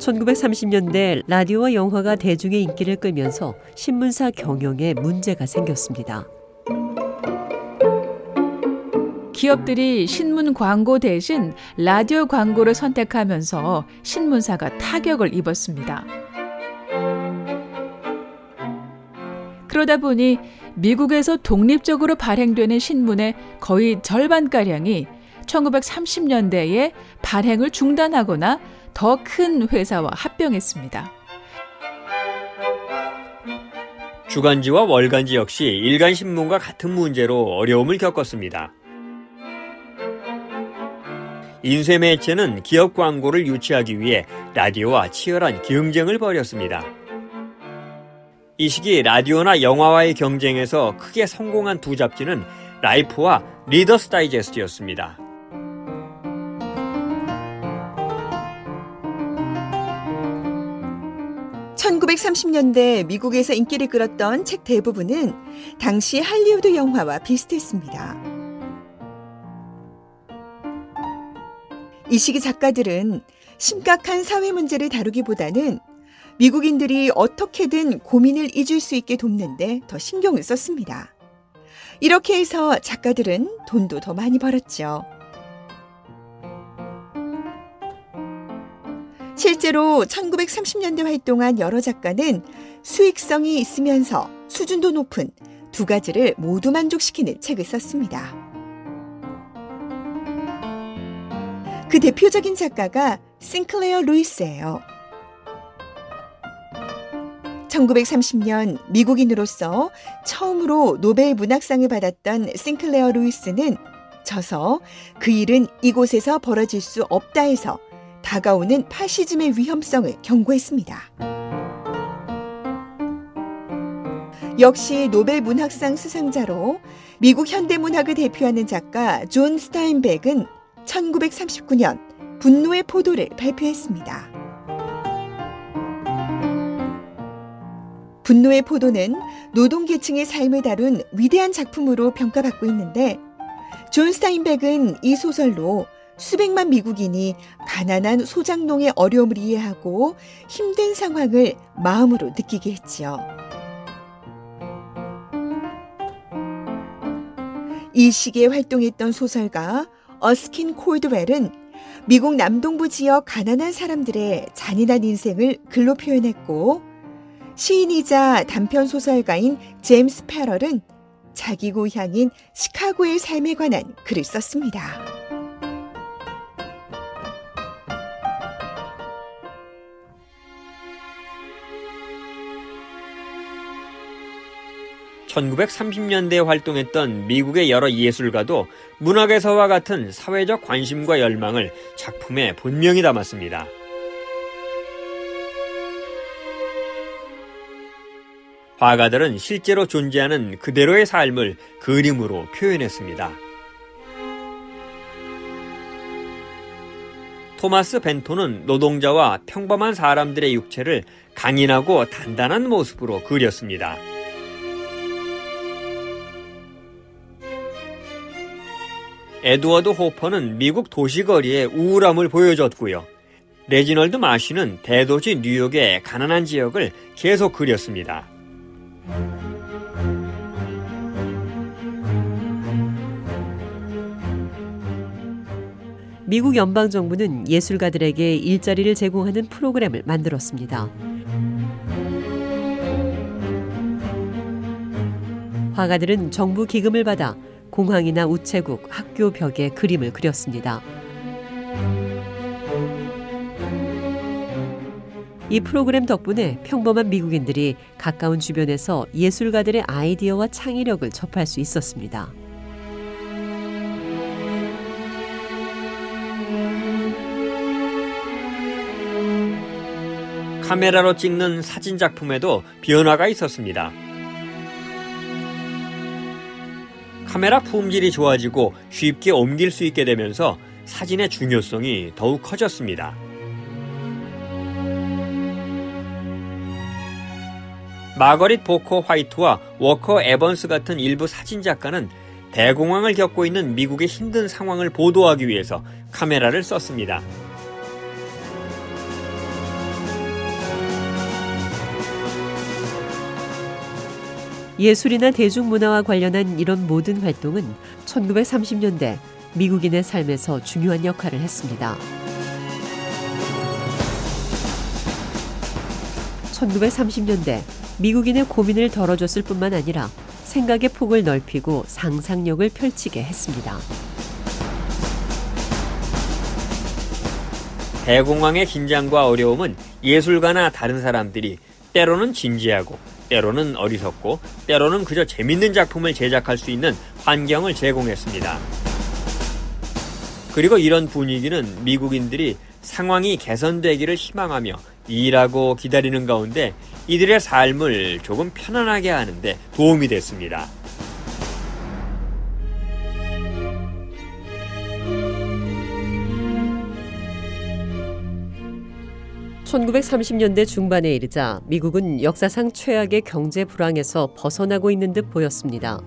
(1930년대) 라디오와 영화가 대중의 인기를 끌면서 신문사 경영에 문제가 생겼습니다. 기업들이 신문 광고 대신 라디오 광고를 선택하면서 신문사가 타격을 입었습니다. 그러다 보니 미국에서 독립적으로 발행되는 신문의 거의 절반가량이 1930년대에 발행을 중단하거나 더 큰 회사와 합병했습니다. 주간지와 월간지 역시 일간신문과 같은 문제로 어려움을 겪었습니다. 인쇄매체는 기업 광고를 유치하기 위해 라디오와 치열한 경쟁을 벌였습니다. 이 시기 라디오나 영화와의 경쟁에서 크게 성공한 두 잡지는 라이프와 리더스 다이제스트였습니다. (1930년대) 미국에서 인기를 끌었던 책 대부분은 당시 할리우드 영화와 비슷했습니다. 이 시기 작가들은 심각한 사회 문제를 다루기보다는 미국인들이 어떻게든 고민을 잊을 수 있게 돕는 데 더 신경을 썼습니다. 이렇게 해서 작가들은 돈도 더 많이 벌었죠. 실제로 1930년대 활동한 여러 작가는 수익성이 있으면서 수준도 높은 두 가지를 모두 만족시키는 책을 썼습니다. 그 대표적인 작가가 싱클레어 루이스예요. 1930년 미국인으로서 처음으로 노벨 문학상을 받았던 싱클레어 루이스는 저서 그 일은 이곳에서 벌어질 수 없다 해서 다가오는 파시즘의 위험성을 경고했습니다. 역시 노벨 문학상 수상자로 미국 현대문학을 대표하는 작가 존 스타인백은 1939년 분노의 포도를 발표했습니다. 분노의 포도는 노동계층의 삶을 다룬 위대한 작품으로 평가받고 있는데, 존 스타인백은 이 소설로 수백만 미국인이 가난한 소작농의 어려움을 이해하고 힘든 상황을 마음으로 느끼게 했지요. 이 시기에 활동했던 소설가 어스킨 콜드웰은 미국 남동부 지역 가난한 사람들의 잔인한 인생을 글로 표현했고, 시인이자 단편 소설가인 제임스 패럴은 자기 고향인 시카고의 삶에 관한 글을 썼습니다. (1930년대에) 활동했던 미국의 여러 예술가도 문학에서와 같은 사회적 관심과 열망을 작품에 분명히 담았습니다. 화가들은 실제로 존재하는 그대로의 삶을 그림으로 표현했습니다. 토마스 벤토는 노동자와 평범한 사람들의 육체를 강인하고 단단한 모습으로 그렸습니다. 에드워드 호퍼는 미국 도시거리의 우울함을 보여줬고요. 레지널드 마시는 대도시 뉴욕의 가난한 지역을 계속 그렸습니다. 미국 연방정부는 예술가들에게 일자리를 제공하는 프로그램을 만들었습니다. 화가들은 정부 기금을 받아 공항이나 우체국, 학교 벽에 그림을 그렸습니다. 이 프로그램 덕분에 평범한 미국인들이 가까운 주변에서 예술가들의 아이디어와 창의력을 접할 수 있었습니다. 카메라로 찍는 사진 작품에도 변화가 있었습니다. 카메라 품질이 좋아지고 쉽게 옮길 수 있게 되면서 사진의 중요성이 더욱 커졌습니다. 마거릿 보커 화이트와 워커 에번스 같은 일부 사진 작가는 대공황을 겪고 있는 미국의 힘든 상황을 보도하기 위해서 카메라를 썼습니다. 예술이나 대중문화와 관련한 이런 모든 활동은 1930년대 미국인의 삶에서 중요한 역할을 했습니다. 1930년대 미국인의 고민을 덜어줬을 뿐만 아니라 생각의 폭을 넓히고 상상력을 펼치게 했습니다. 대공황의 긴장과 어려움은 예술가나 다른 사람들이 때로는 진지하고 때로는 어리석고 때로는 그저 재밌는 작품을 제작할 수 있는 환경을 제공했습니다. 그리고 이런 분위기는 미국인들이 상황이 개선되기를 희망하며 일하고 기다리는 가운데 이들의 삶을 조금 편안하게 하는 데 도움이 됐습니다. (1930년대) 중반에 이르자 미국은 역사상 최악의 경제 불황에서 벗어나고 있는 듯 보였습니다.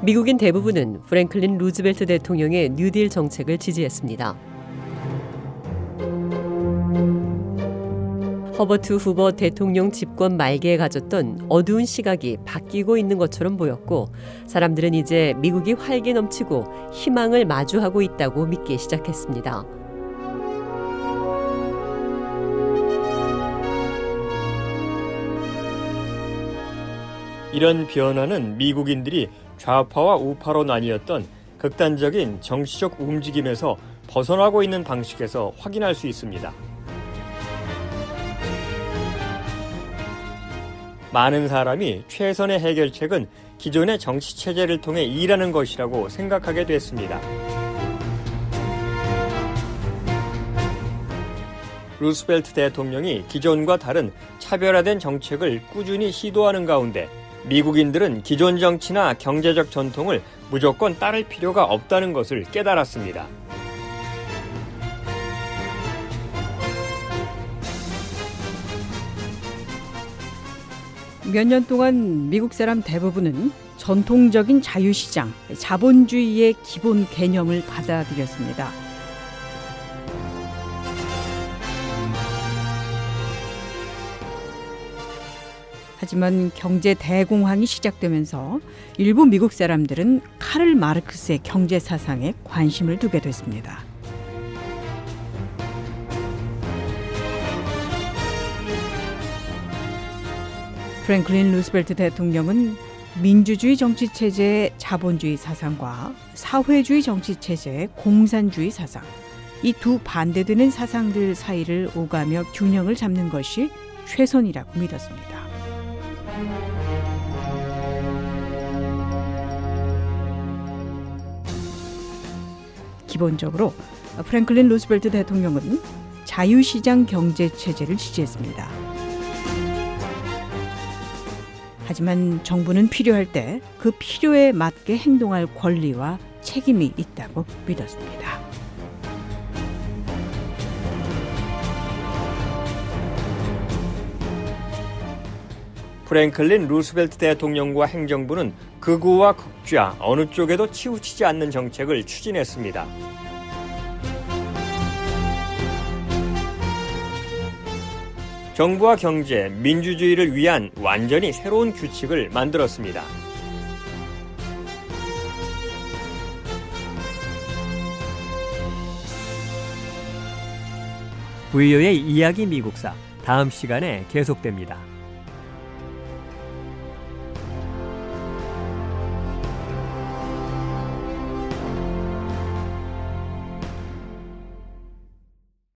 미국인 대부분은 프랭클린 루즈벨트 대통령의 뉴딜 정책을 지지했습니다. 허버트 후버 대통령 집권 말기에 가졌던 어두운 시각이 바뀌고 있는 것처럼 보였고, 사람들은 이제 미국이 활기 넘치고 희망을 마주하고 있다고 믿기 시작했습니다. 이런 변화는 미국인들이 좌파와 우파로 나뉘었던 극단적인 정치적 움직임에서 벗어나고 있는 방식에서 확인할 수 있습니다. 많은 사람이 최선의 해결책은 기존의 정치 체제를 통해 일하는 것이라고 생각하게 됐습니다. 루스벨트 대통령이 기존과 다른 차별화된 정책을 꾸준히 시도하는 가운데 미국인들은 기존 정치나 경제적 전통을 무조건 따를 필요가 없다는 것을 깨달았습니다. 몇 년 동안 미국 사람 대부분은 전통적인 자유시장, 자본주의의 기본 개념을 받아들였습니다. 하지만 경제 대공황이 시작되면서 일부 미국 사람들은 카를 마르크스의 경제 사상에 관심을 두게 됐습니다. 프랭클린 루스벨트 대통령은 민주주의 정치체제의 자본주의 사상과 사회주의 정치체제의 공산주의 사상, 이 두 반대되는 사상들 사이를 오가며 균형을 잡는 것이 최선이라고 믿었습니다. 기본적으로 프랭클린 루스벨트 대통령은 자유시장 경제체제를 지지했습니다. 하지만 정부는 필요할 때 그 필요에 맞게 행동할 권리와 책임이 있다고 믿었습니다. 프랭클린 루스벨트 대통령과 행정부는 극우와 극좌 어느 쪽에도 치우치지 않는 정책을 추진했습니다. 정부와 경제, 민주주의를 위한 완전히 새로운 규칙을 만들었습니다. VOA 이야기 미국사, 다음 시간에 계속됩니다.